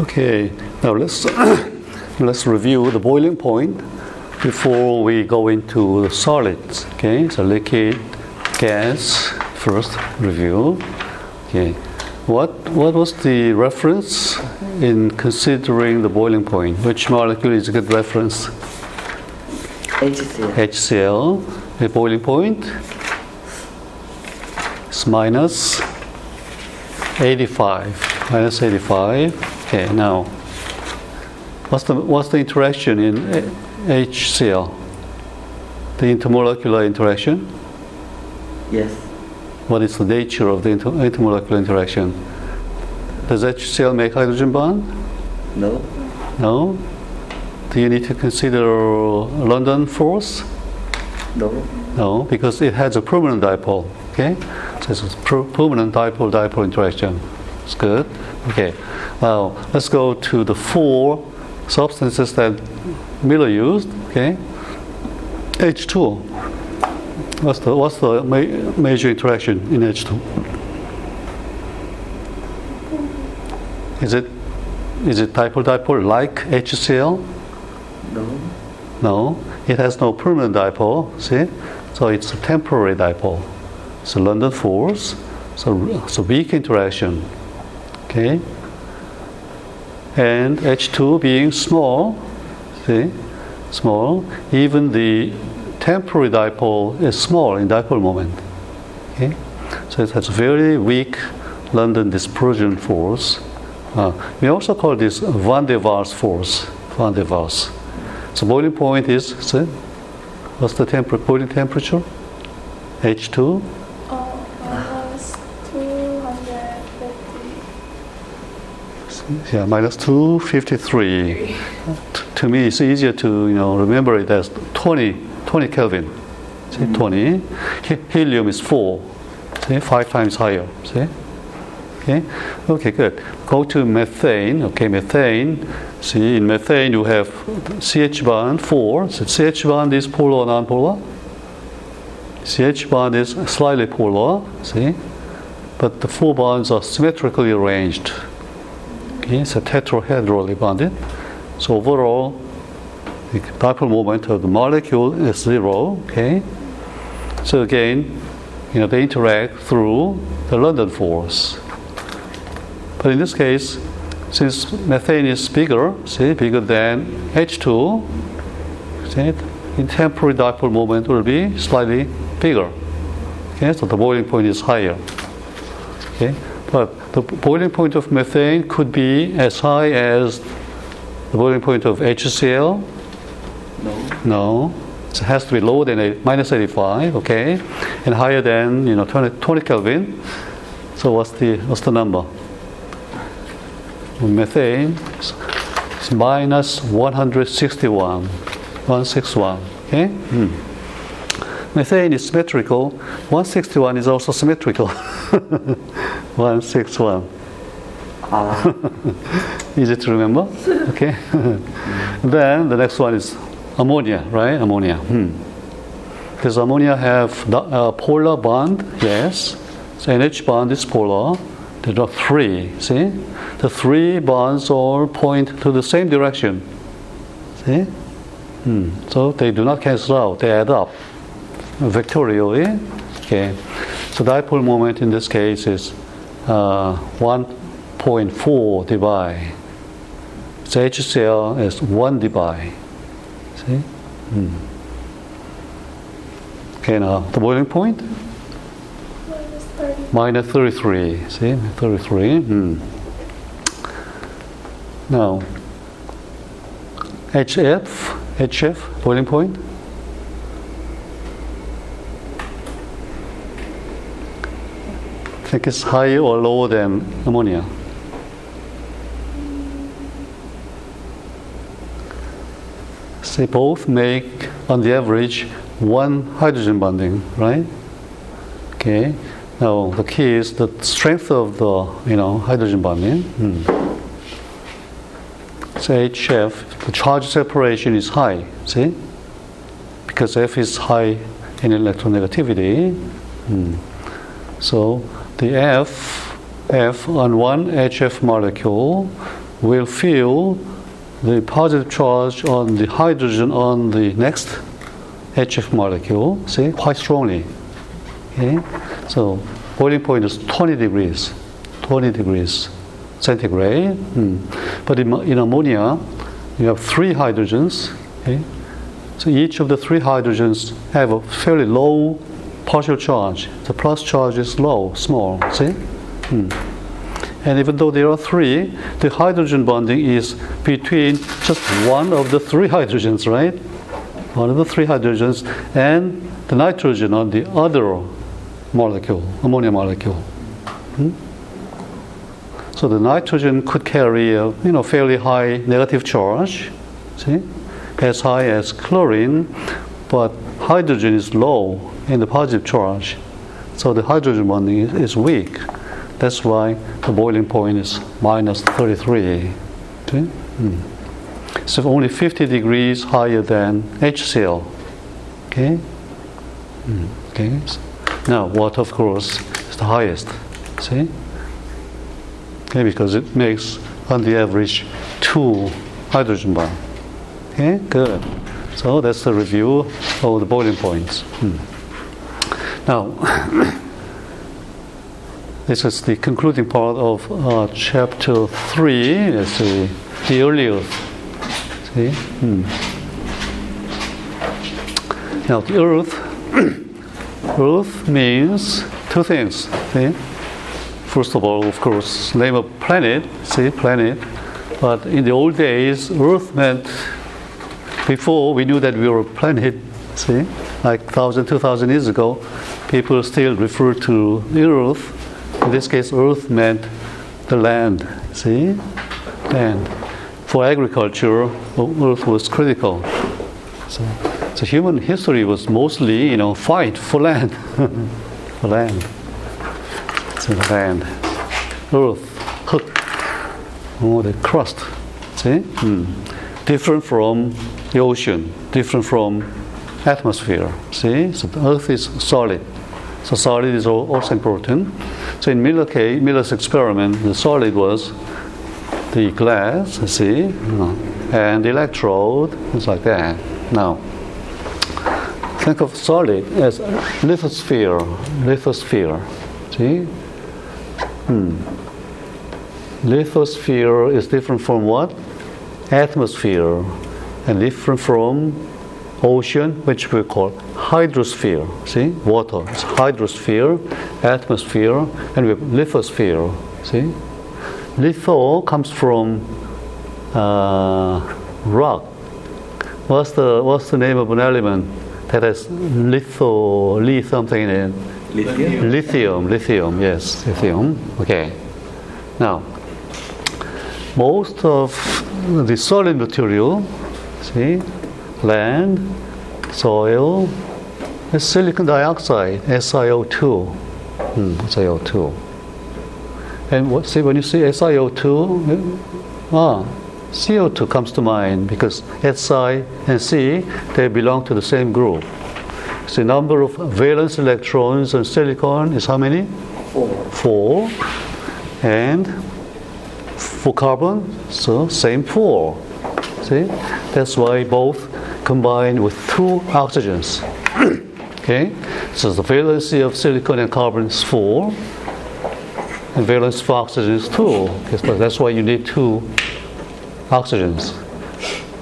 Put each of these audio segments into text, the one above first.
Okay, now let's review the boiling point before we go into the solids. Okay, so liquid, gas, first review. Okay, what was the reference in considering the boiling point? Which molecule is a good reference? HCl. HCl. The boiling point is minus 85. Minus 85. Okay, now what's the interaction in HCl? The intermolecular interaction? Yes. What is the nature of the intermolecular interaction? Does HCl make hydrogen bond? No. No? Do you need to consider London force? No. No, because it has a permanent dipole. Okay? So it's a permanent dipole-dipole interaction. It's good. Okay. Now let's go to the four substances that Miller used. Okay. H2. What's the major interaction in H2? Is it dipole-dipole like HCl? No. No. It has no permanent dipole. See, so it's a temporary dipole. So London force. So weak interaction. Okay, and H2 being small, see, small, even the temporary dipole is small in dipole moment. Okay, so it has very weak London dispersion force. We also call this van der Waals force. Van der Waals. So boiling point is, see, what's the boiling temperature? H2. Yeah, minus 253. To me, it's easier to remember it as 20 Kelvin. See, 20. Helium is 4. See, 5 times higher. See. Okay. Okay. Good. Go to methane. Okay, methane. See, in methane you have CH bond 4. So CH bond is polar or non-polar. CH bond is slightly polar. See, but the four bonds are symmetrically arranged. It's a tetrahedrally bonded. So overall, the dipole moment of the molecule is 0. Okay. So again, they interact through the London force. But in this case, since methane is bigger, bigger than H2, the temporary dipole moment will be slightly bigger. Okay. So the boiling point is higher. Okay. But the boiling point of methane could be as high as the boiling point of HCl? No. So it has to be lower than minus 85, okay, and higher than 20 Kelvin. So what's the number? Methane is minus 161. 161. Okay. Methane is symmetrical. 161 is also symmetrical. 161. Easy to remember. Okay. Then the next one is ammonia, right? Ammonia. Does ammonia have polar bond? Yes. So NH bond is polar. There are 3. See, the 3 bonds all point to the same direction. See. So they do not cancel out. They add up. Vectorially, okay. So dipole moment in this case is 1.4 Debye. So HCl is 1 Debye. See? Okay, now the boiling point? Minus 30. Minus 33. See? 33. Now, HF, boiling point? I think it's higher or lower than ammonia. They both make, on the average, 1 hydrogen bonding, right? Okay. Now the key is the strength of the hydrogen bonding. So HF, the charge separation is high. See, because F is high in electronegativity. So the F on one HF molecule will feel the positive charge on the hydrogen on the next HF molecule, see, quite strongly. Okay? So boiling point is 20 degrees centigrade. But in ammonia, you have three hydrogens. Okay? So each of the three hydrogens have a fairly low partial charge. The plus charge is low, small, see? And even though there are three, the hydrogen bonding is between just one of the three hydrogens, right? One of the three hydrogens and the nitrogen on the other molecule, ammonia molecule. So the nitrogen could carry a fairly high negative charge, see? As high as chlorine, but hydrogen is low in the positive charge. So the hydrogen bonding is weak. That's why the boiling point is minus 33. Okay? So only 50 degrees higher than HCl. Okay? Okay. Now water, of course, is the highest. See? Okay, because it makes, on the average, 2 hydrogen bonds. Okay, good. So that's the review of the boiling points. Now. This is the concluding part of chapter 3. It's the earlier. See? Now the earth. Earth means two things. See? First of all, of course, name of planet. See, planet. But in the old days, earth meant before we knew that we were a planet. See, like 1,000, 2,000 years ago, people still refer to the earth. In this case, earth meant the land, see? Land. For agriculture, earth was critical. So human history was mostly, fight for land. For land. So land. Earth. The crust. See? Different from the ocean. Different from atmosphere. See? So the earth is solid. So solid is also important. So in Miller's experiment, the solid was the glass, see, and the electrode, things like that. Now, think of solid as lithosphere, see? Lithosphere is different from what? Atmosphere, and different from ocean, which we call hydrosphere. See, water is hydrosphere, atmosphere, and we have lithosphere. See, litho comes from rock. What's the name of an element that has something in it? Lithium. Yes, lithium. Okay. Now, most of the solid material, see, land, soil, is silicon dioxide, SiO2. SiO2. And when you see SiO2, CO2 comes to mind because Si and C, they belong to the same group. So the number of valence electrons on silicon is how many? 4. And for carbon, so same 4. See? That's why both combined with 2 oxygens. Okay? So the valency of silicon and carbon is 4, and valence for oxygen is 2. That's why you need 2 oxygens.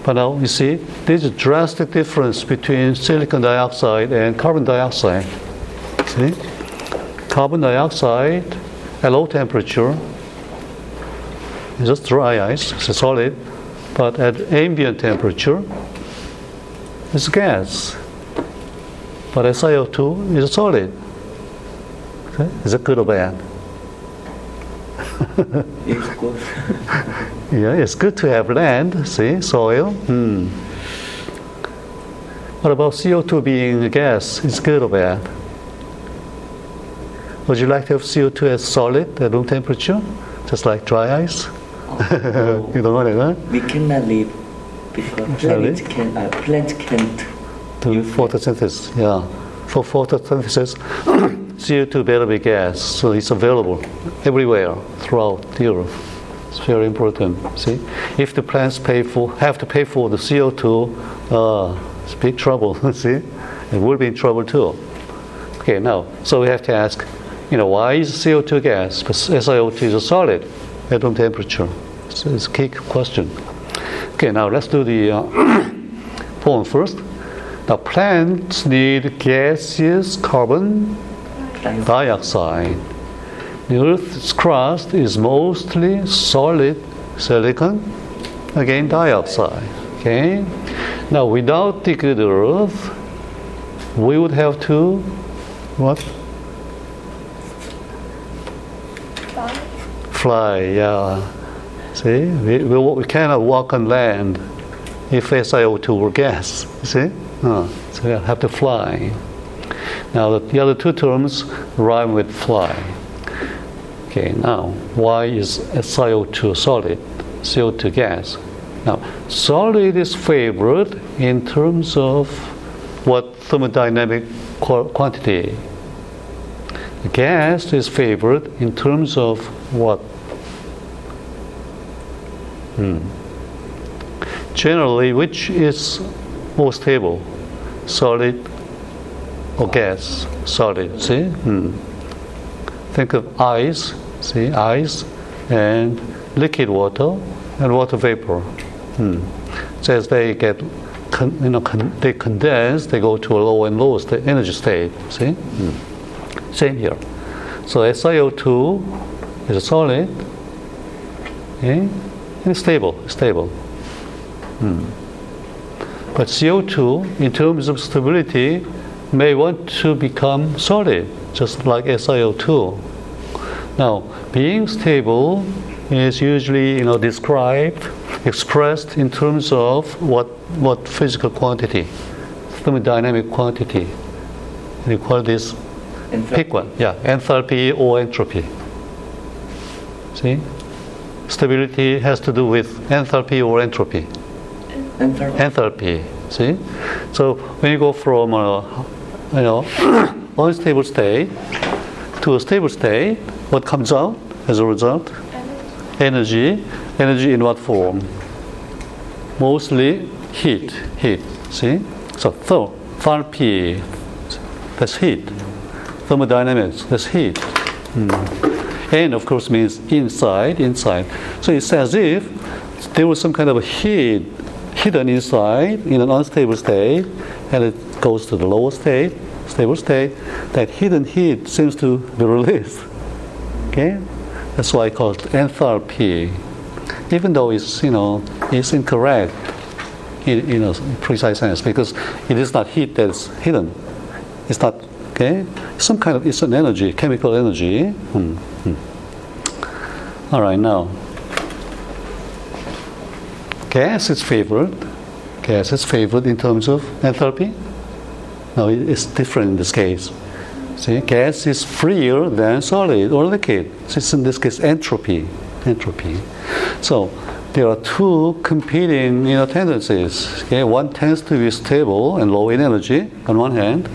But now you see, there's a drastic difference between silicon dioxide and carbon dioxide. See? Carbon dioxide at low temperature is just dry ice, it's a solid, but at ambient temperature, it's gas. But SiO2 is a solid. Okay. Is it good or bad? It's good. Yeah, it's good to have land, see, soil. What about CO2 being a gas? Is it good or bad? Would you like to have CO2 as solid at room temperature, just like dry ice? Oh, you don't want it, huh? We cannot live. Because plants can't do photosynthesis. Yeah, for photosynthesis, CO2 better be gas, so it's available everywhere throughout the earth. It's very important. See, if the plants have to pay for the CO2, it's big trouble. See, it will be in trouble too. Okay, now so we have to ask, why is CO2 gas? Because SiO2 is a solid at room temperature. So it's a key question. Okay, now let's do the poem first. The plants need gaseous carbon dioxide. The Earth's crust is mostly solid silicon, again dioxide. Okay. Now, without the good Earth, we would have to what? Fly. Yeah. See, we cannot walk on land if SiO2 were gas. See, so we have to fly. Now, the other two terms rhyme with fly. Okay, now, why is SiO2 solid, CO2 gas? Now, solid is favored in terms of what thermodynamic quantity? Gas is favored in terms of what? Generally, which is more stable, solid or gas? Solid, see? Think of ice, see, ice, and liquid water, and water vapor. So as they get, they condense, they go to a lower and lower energy state, see? Same here. So SiO2 is a solid, okay? And it's stable. But CO2, in terms of stability, may want to become solid, just like SiO2. Now, being stable is usually, expressed in terms of what physical quantity, thermodynamic quantity. And you call this pick one, enthalpy or entropy. See, stability has to do with enthalpy or entropy. Enthalpy. See, so when you go from unstable state to a stable state, what comes out as a result? Energy in what form? Mostly heat. See, so enthalpy, that's heat. Thermodynamics, that's heat. And of course means inside. So it's as if there was some kind of a heat hidden inside in an unstable state, and it goes to the lower state, stable state. That hidden heat seems to be released. Okay, that's why it's called enthalpy, even though it's incorrect in a precise sense, because it is not heat that's hidden. It's not okay. It's an energy, chemical energy. All right, now. Gas is favored in terms of enthalpy. No, it's different in this case. See, gas is freer than solid or liquid. So it's in this case entropy. So there are two competing tendencies. Okay, one tends to be stable and low in energy on one hand,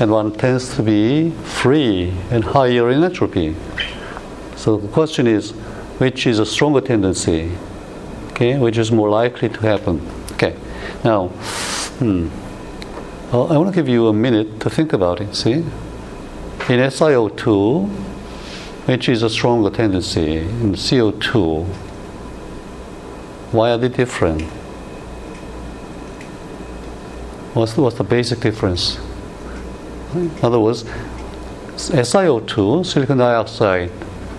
and one tends to be free and higher in entropy. So the question is, which is a stronger tendency? Okay, which is more likely to happen? Okay, now, I want to give you a minute to think about it, see? In SiO2, which is a stronger tendency? In CO2, why are they different? What's the basic difference? In other words, SiO2, silicon dioxide,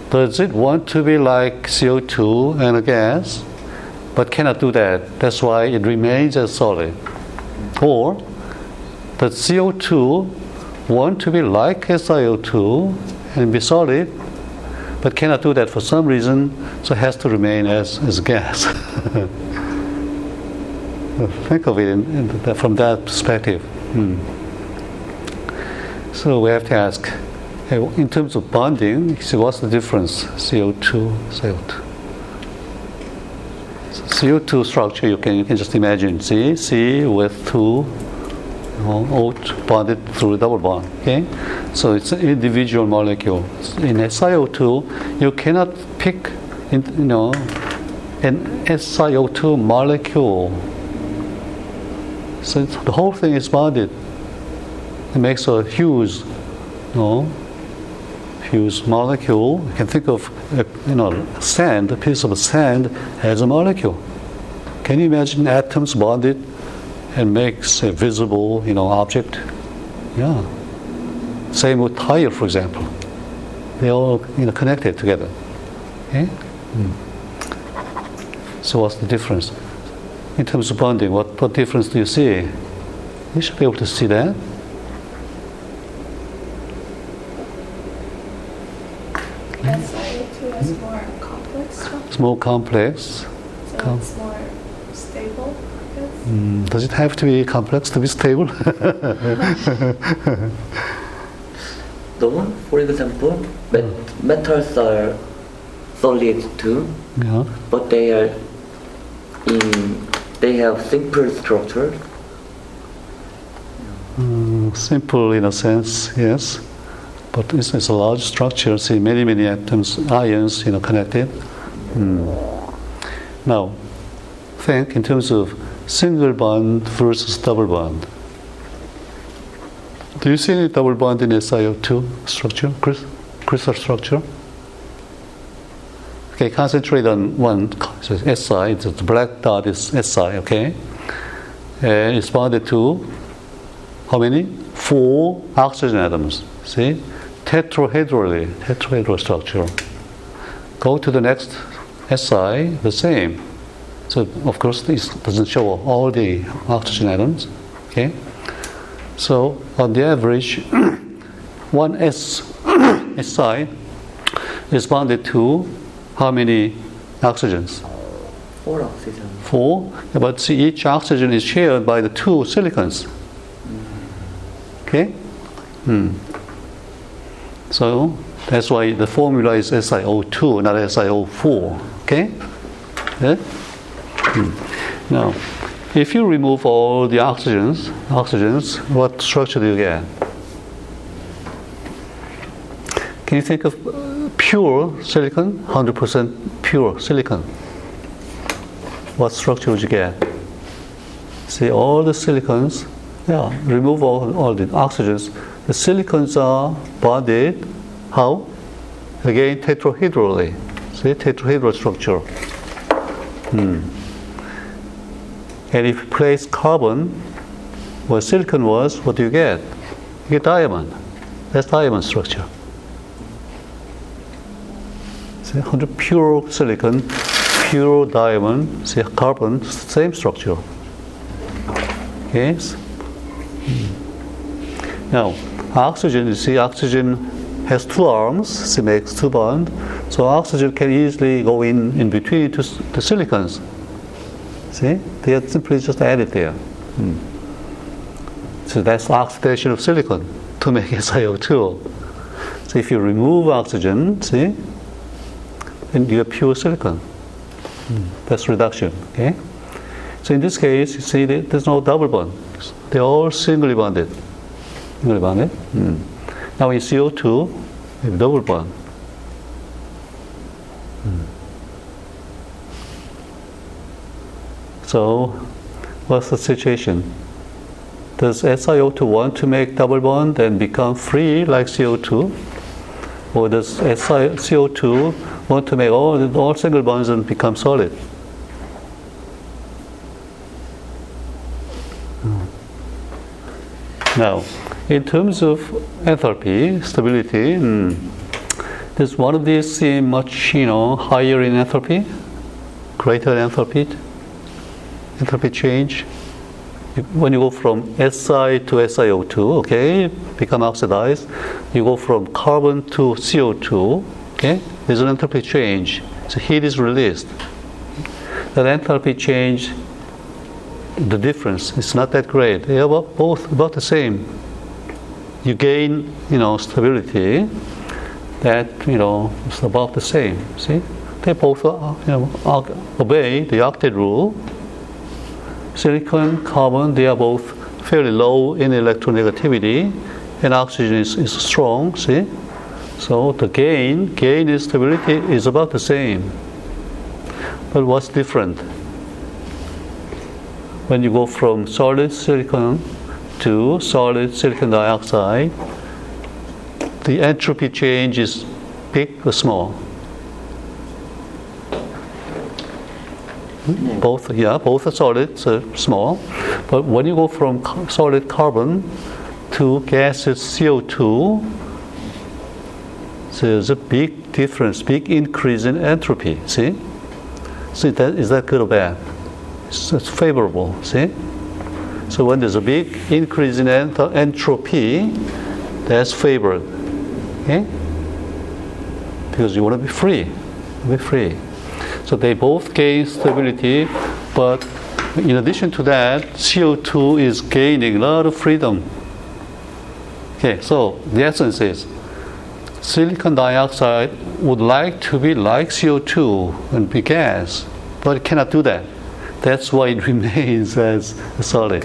does it want to be like CO2 and a gas? But cannot do that. That's why it remains as solid. Or, does CO2 want to be like SiO2 and be solid, but cannot do that for some reason, so it has to remain as gas? Think of it from that perspective. So we have to ask, in terms of bonding, what's the difference? CO2. CO2 structure you can just imagine. See, C with two O2 bonded through a double bond. Okay, so it's an individual molecule. In SiO2, you cannot pick an SiO2 molecule. So the whole thing is bonded. It makes a huge, huge molecule. You can think of, sand, a piece of sand as a molecule. Can you imagine atoms bonded and makes a visible, object? Yeah. Same with tire, for example. They all, connected together. Okay? So what's the difference? In terms of bonding, what difference do you see? You should be able to see that. SiO2 is more complex structure. It's more complex. So it's more stable, I guess? Does it have to be complex to be stable? So, for example, metals are solid too, yeah. But they have simple structure. Simple in a sense, yes. But it's a large structure. See, many atoms, ions, connected. Now, think in terms of single bond versus double bond. Do you see any double bond in SiO2 structure, crystal structure? Okay, concentrate on one. So it's Si, it's the black dot is Si, okay? And it's bonded to how many? 4 oxygen atoms. See? Tetrahedral structure. Go to the next Si, the same. So, of course, this doesn't show all the oxygen atoms, okay? So, on the average, one Si is bonded to how many oxygens? 4 oxygens. 4, but see, each oxygen is shared by the 2 silicons. Okay? So, that's why the formula is SiO2, not SiO4. Okay? Yeah? Now, if you remove all the oxygens, what structure do you get? Can you think of pure silicon, 100% pure silicon? What structure would you get? See, all the silicons, remove all the oxygens. The silicons are bonded, how? Again, tetrahedrally. See, tetrahedral structure. And if you place carbon where silicon was, what do you get? You get diamond. That's diamond structure. See, 100% pure silicon, pure diamond, see, carbon, same structure. Yes? Now, oxygen, you see, oxygen has 2 arms, it makes 2 bonds. So oxygen can easily go in between the silicons. See? They are simply just added there. So that's oxidation of silicon to make SiO2. So if you remove oxygen, see? And you have pure silicon. That's reduction, okay? So in this case, you see that there's no double bond. They're all singly bonded. Now in CO2, you have double bond. So, what's the situation? Does SiO2 want to make double bond and become free like CO2? Or does CO2 want to make all single bonds and become solid? Now, in terms of enthalpy, stability, does one of these seem much, higher in enthalpy? Greater enthalpy? Entropy change. When you go from Si to SiO2, okay, become oxidized. You go from carbon to CO2, okay, there's an entropy change. So heat is released. That enthalpy change, the difference, it's not that great. They are both about the same. You gain, stability. That, it's about the same. See, they both, obey the octet rule. Silicon, carbon, they are both fairly low in electronegativity, and oxygen is strong, see? So the gain in stability is about the same. But what's different? When you go from solid silicon to solid silicon dioxide, the entropy change is big or small? Both, yeah, both are solid, so small. But when you go from solid carbon to gases CO2, so there's a big difference, big increase in entropy, see? So that, is that good or bad? It's favorable, see? So when there's a big increase in entropy, that's favored, okay? Because you want to be free, So they both gain stability, but in addition to that, CO2 is gaining a lot of freedom. Okay, so the essence is, silicon dioxide would like to be like CO2 and be gas, but it cannot do that. That's why it remains as a solid.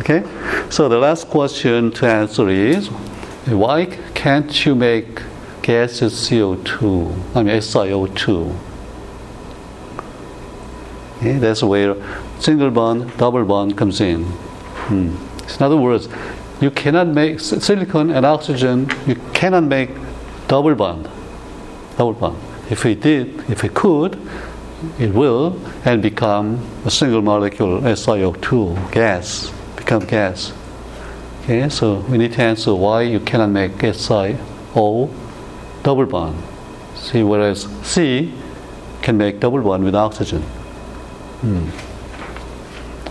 Okay? So the last question to answer is, why can't you make gases SiO2? Okay? That's where single bond, double bond comes in. In other words, you cannot make silicon and oxygen, you cannot make double bond. If we could, it will and become a single molecule SiO2 gas, become gas. Okay, so we need to answer why you cannot make SiO double bond. See, whereas C can make double bond with oxygen.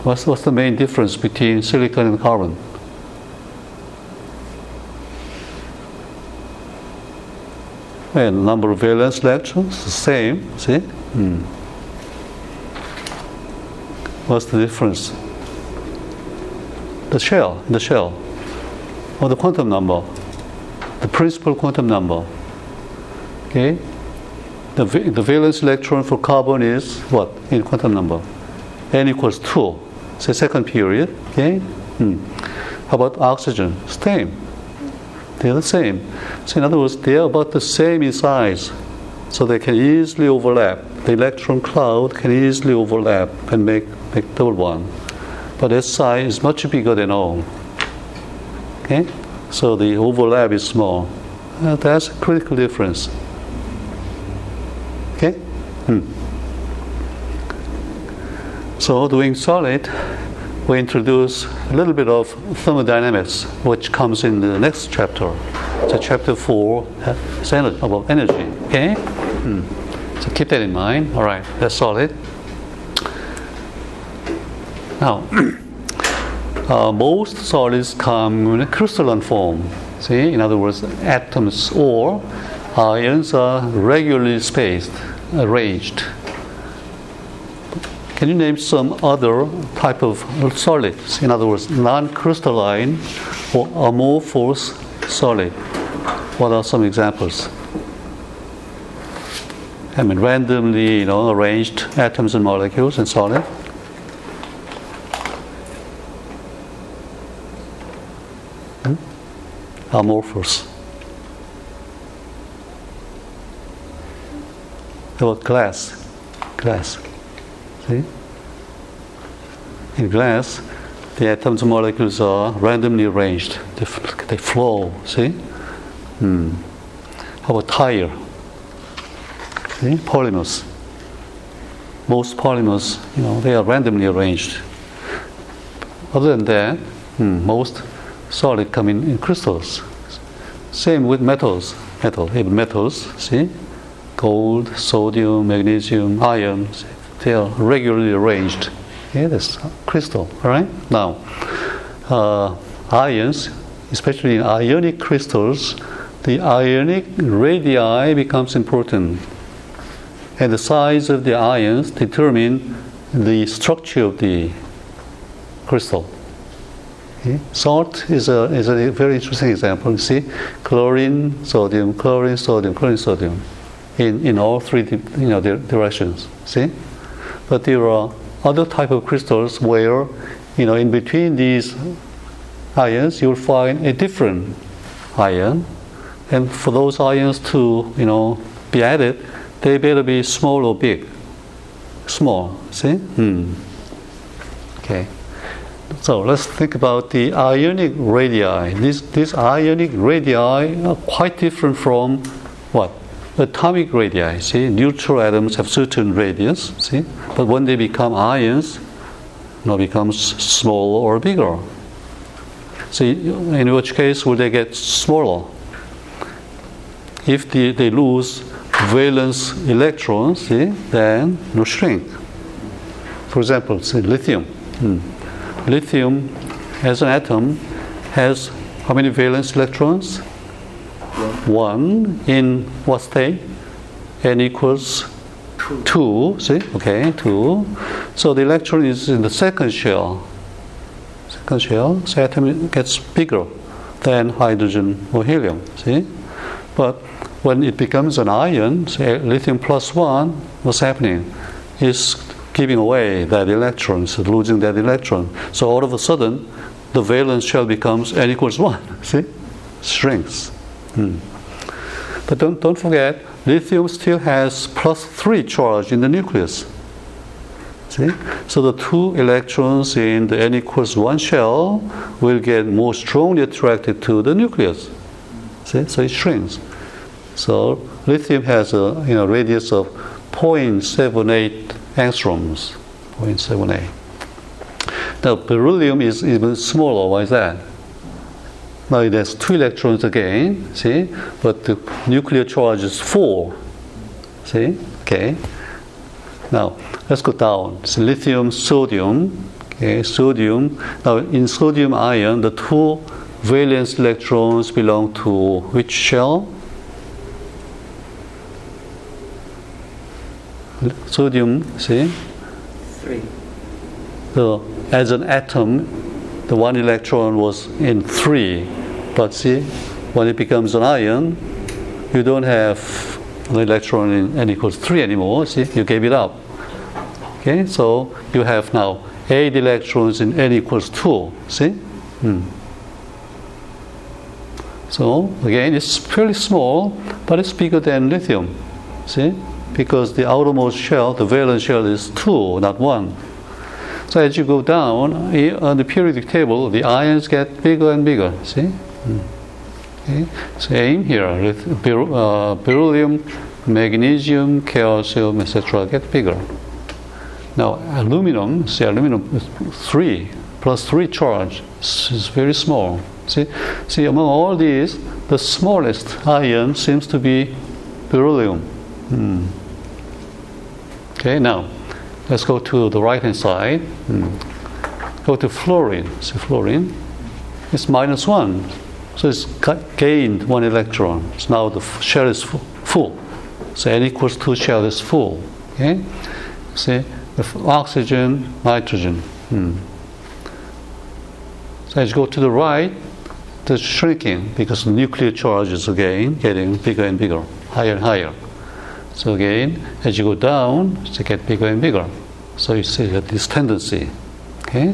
What's the main difference between silicon and carbon? And number of valence electrons, the same, see? What's the difference? The shell, or the quantum number, the principal quantum number. Okay? The valence electron for carbon is what? In quantum number? N equals 2, so second period, okay? How about oxygen? Same. They're the same. So in other words, they're about the same in size. So they can easily overlap. The electron cloud can easily overlap and make double bond. But Si is much bigger than O. Okay? So the overlap is small. That's a critical difference. Okay? So doing solid, we introduce a little bit of thermodynamics, which comes in the next chapter. So chapter 4 is about energy. Okay? So keep that in mind. All right, that's solid. Now, most solids come in a crystalline form. See, in other words, atoms or ions are regularly spaced, arranged. Can you name some other type of solids? In other words, non-crystalline or amorphous solid. What are some examples? I mean, randomly, arranged atoms and molecules and solid. Amorphous. How about glass? See? In glass, the atoms and molecules are randomly arranged. They flow, see? How about tire? See? Polymers. Most polymers, they are randomly arranged. Other than that, most solid come in crystals. Same with metals, see? Gold, sodium, magnesium, iron, see? They are regularly arranged. Okay, that's crystal. All right. Now, ions, especially in ionic crystals, the ionic radii becomes important, and the size of the ions determine the structure of the crystal. Okay. Salt is a very interesting example. You see, chlorine, sodium, in all three directions. See. But there are other type of crystals where, in between these ions, you'll find a different ion. And for those ions to, be added, they better be small or big. small, see? Okay. So let's think about the ionic radii. These ionic radii are quite different from what? Atomic radii, see? Neutral atoms have certain radius, see? But when they become ions, now becomes smaller or bigger. See, in which case will they get smaller? If they lose valence electrons, see, then they'll shrink. For example, say lithium. Lithium as an atom has how many valence electrons? One. In what state? N equals 2. See? Okay, 2. So the electron is in the second shell. So atom gets bigger than hydrogen or helium. See? But when it becomes an ion, say lithium plus 1, what's happening? It's giving away that electron, it's losing that electron. So all of a sudden, the valence shell becomes N equals 1. See? Shrinks. But don't forget, lithium still has plus 3 charge in the nucleus. See? So the 2 electrons in the N equals 1 shell will get more strongly attracted to the nucleus. See? So it shrinks. So lithium has a radius of 0.78 angstroms. 0.78. Now beryllium is even smaller. Why is that? Now it has 2 electrons again, see? But the nuclear charge is 4. See? Okay. Now let's go down. So lithium, sodium. Okay, sodium. Now in sodium ion, the 2 valence electrons belong to which shell? Sodium, see? 3. So as an atom, the 1 electron was in 3, but see, when it becomes an ion, you don't have the electron in N equals 3 anymore, see, you gave it up. Okay, so you have now 8 electrons in N equals 2, see? So, again, it's fairly small, but it's bigger than lithium, see? Because the outermost shell, the valence shell is 2, not 1. So as you go down on the periodic table, the ions get bigger and bigger. See? Okay. Same here with beryllium, magnesium, calcium, etc. get bigger. Now aluminum, see, aluminum 3 plus 3 charge is very small. See, among all these, the smallest ion seems to be beryllium. Okay, now. Let's go to the right-hand side. Go to fluorine. See, fluorine. It's -1. So it's gained 1 electron. So now the shell is full. So N equals 2 shell is full. Okay? See, oxygen, nitrogen. So as you go to the right, it's shrinking because the nuclear charge is again getting bigger and bigger, higher and higher. So again, as you go down, they get bigger and bigger. So you see that this tendency. Okay?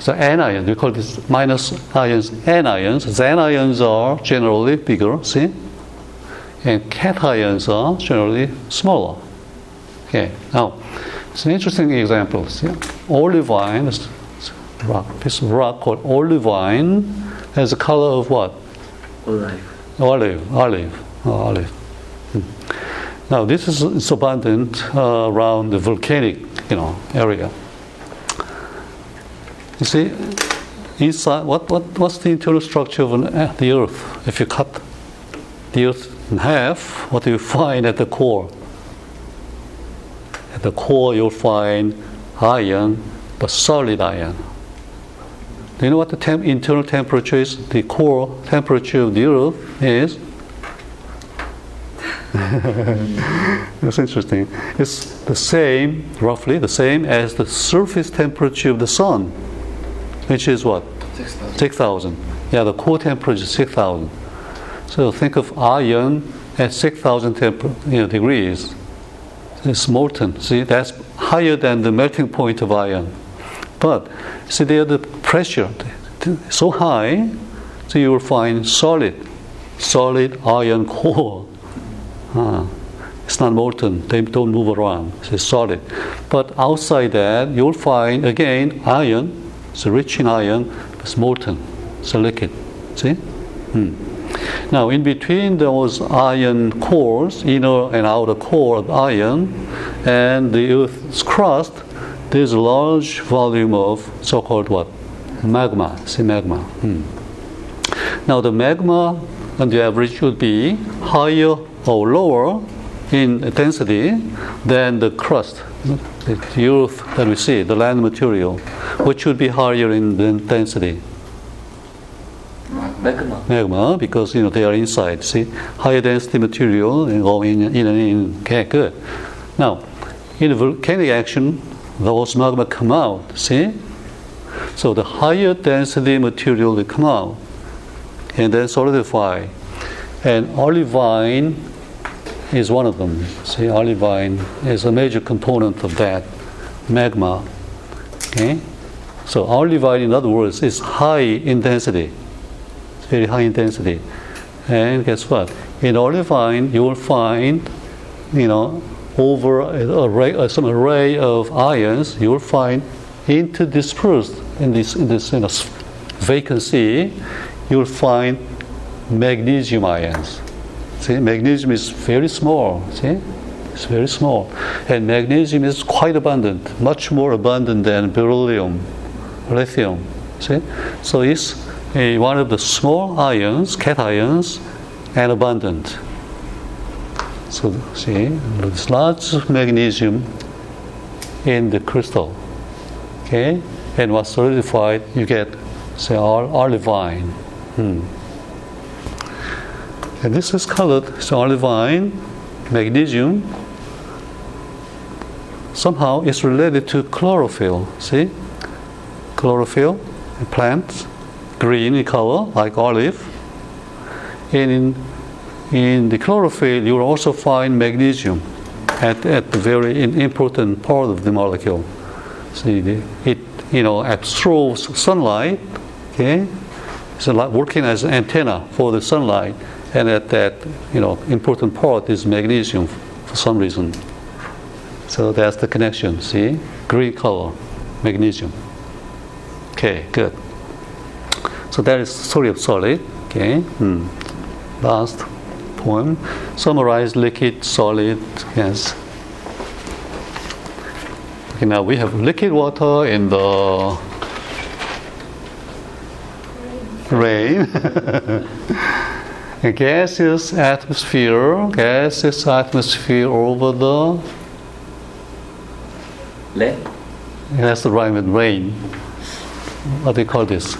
So anions, we call this minus ions anions. Xanions are generally bigger, see? And cations are generally smaller. Okay, now, it's an interesting example. See? Olivine, piece of rock called olivine, has the color of what? Olive. Now this is abundant around the volcanic, area. You see, inside what's the internal structure of the Earth? If you cut the Earth in half, what do you find at the core? At the core, you'll find iron, but solid iron. Do you know what the internal temperature is? The core temperature of the Earth is. That's interesting. It's roughly the same as the surface temperature of the sun, which is what? 6,000. Yeah, the core temperature is 6,000. So think of iron at 6,000 degrees. It's molten. See, that's higher than the melting point of iron. But see, there the pressure so high, so you will find solid iron core. It's not molten. They don't move around. It's solid. But outside that, you'll find, again, iron. It's rich in iron. It's molten. It's a liquid. See? Now, in between those iron cores, inner and outer core of iron, and the Earth's crust, there's a large volume of so-called what? Magma. See, magma. Now, the magma on the average would be higher or lower in density than the crust, the Earth that we see, the land material, which would be higher in density. Magma, because they are inside. See, higher density material go in and in. Okay, good. Now, in volcanic action, those magma come out. See, so the higher density material will come out and then solidify. And olivine is one of them. See, olivine is a major component of that magma. Okay, so olivine, in other words, is high in density. Very high intensity. And guess what? In olivine, you will find, over some array of ions, you will find interdispersed in this vacancy, you will find magnesium ions. See, magnesium is very small. See? It's very small. And magnesium is quite abundant, much more abundant than beryllium, lithium. See? So it's one of the small ions, cations, and abundant. So, see, there's lots of magnesium in the crystal. Okay? And what's solidified, you get, say, olivine. And this is colored, so olivine, magnesium, somehow it's related to chlorophyll. See? Chlorophyll, plants. Green in color, like olive. And in the chlorophyll, you will also find magnesium at the very important part of the molecule. See, it absorbs sunlight. Okay, it's like working as an antenna for the sunlight, and at that important part is magnesium for some reason. So that's the connection. See, green color, magnesium. Okay, good. So that is the story of solid. Okay. Last poem. Summarize liquid, solid. Yes. Okay, now we have liquid water in the rain. A gaseous atmosphere over the land. That's the rhyme with rain. What do you call this?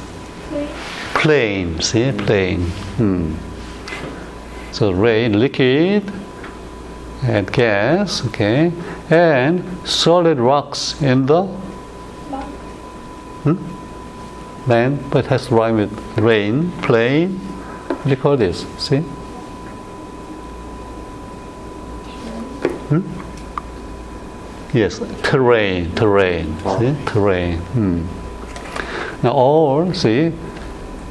Plane, see, plane. So rain, liquid, and gas, okay, and solid rocks in the land, but it has to rhyme with rain, plane. What do you call this? See? Yes, terrain. See, terrain. Now, all, see,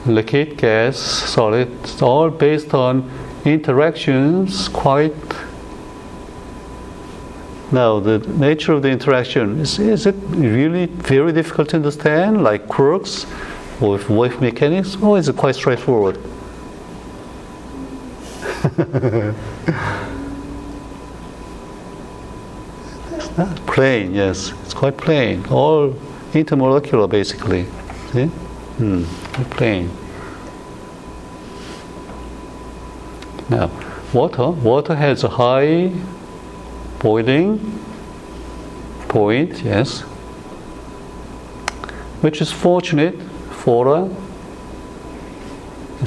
liquid, gas, solid, it's all based on interactions. Now, the nature of the interaction, is it really very difficult to understand, like quirks or wave mechanics, or is it quite straightforward? It's not plain, yes, it's quite plain. All intermolecular, basically. See? Plane. Now, water has a high boiling point, yes, which is fortunate for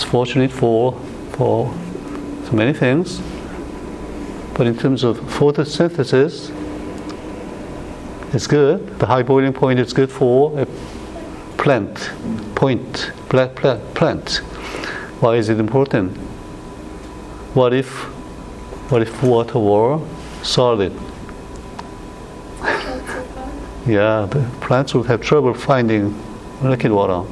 so many things, but in terms of photosynthesis, it's good. The high boiling point is good for a plant. Why is it important? What if water were solid? Yeah, the plants would have trouble finding liquid water.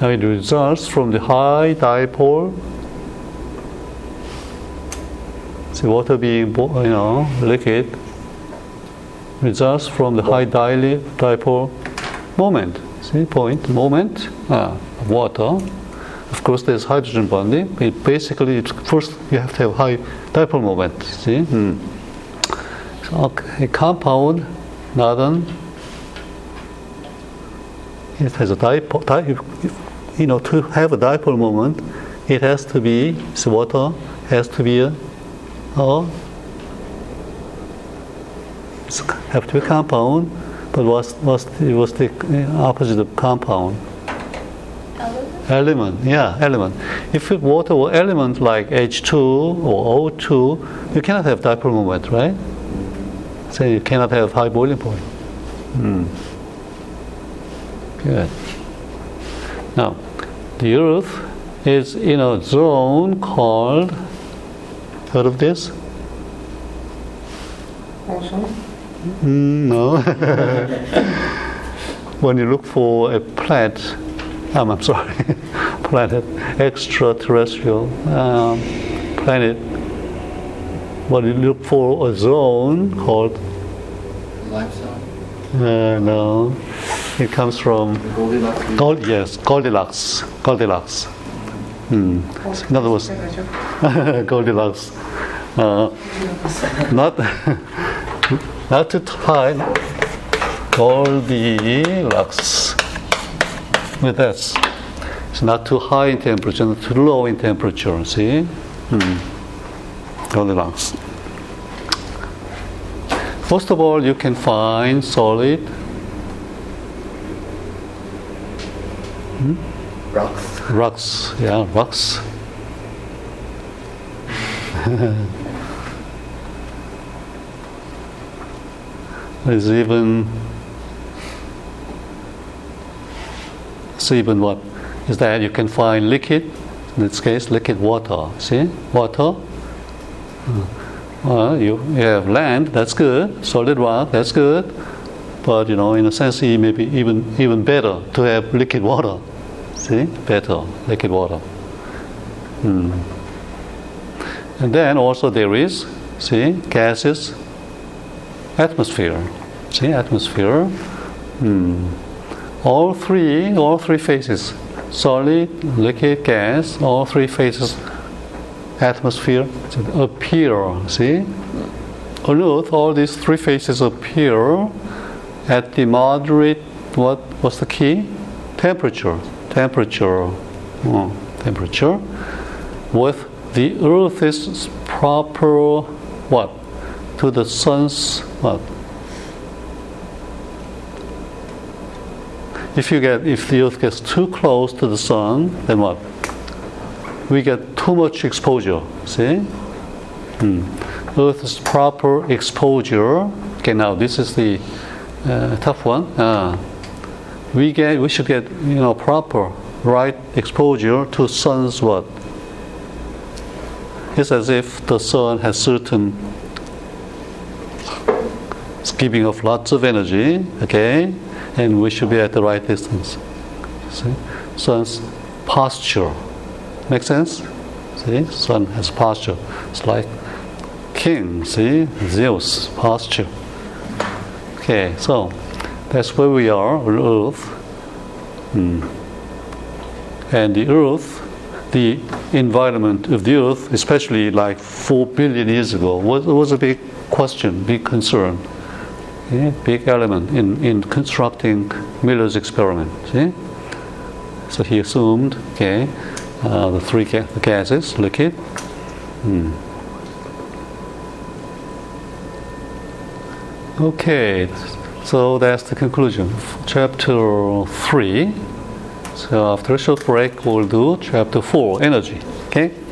Now it results from the high dipole water being liquid results from the high dipole moment. See, moment of water. Of course, there's hydrogen bonding. It basically, first you have to have high dipole moment. See, so a compound, northern, it has a dipole. To have a dipole moment, it has to be water has to be a compound. But it was the opposite of compound. Element, element. If water were element like H2 or O2, you cannot have dipole moment, right? So you cannot have high boiling point. Good. Now, the Earth is in a zone called, heard of this? Ocean? No. When you look for a plant, extraterrestrial planet. Well, you look for a zone called life zone. No, it comes from Goldilocks. Goldilocks. In other words, Goldilocks. Not to tie Goldilocks. With this, it's not too high in temperature, not too low in temperature. See, Goldilocks. First of all, you can find solid rocks. Yeah, rocks. There's even. So even what is that you can find liquid, in this case liquid water, you have land, that's good, solid rock, that's good, but in a sense it may be even better to have liquid water, And then also there is, gases, atmosphere. All three phases, solid, liquid, gas, all three phases, atmosphere appear, On Earth, all these three phases appear at the moderate, what's the key? Temperature. With the Earth's proper, to the sun's, If the Earth gets too close to the sun, then what? We get too much exposure. Earth's proper exposure. Okay, now this is the tough one. We should get proper right exposure to sun's what? It's as if the sun has certain. It's giving off lots of energy. Okay. And we should be at the right distance. Sun's posture. Make sense? Sun has posture. It's like king, Zeus, posture. Okay, so that's where we are on Earth. And the Earth, the environment of the Earth, especially like 4 billion years ago, was a big question, big concern. Big element in constructing Miller's experiment. So he assumed, the three gases, liquid. Okay, so that's the conclusion of Chapter 3. So after a short break, we'll do Chapter 4, energy. Okay.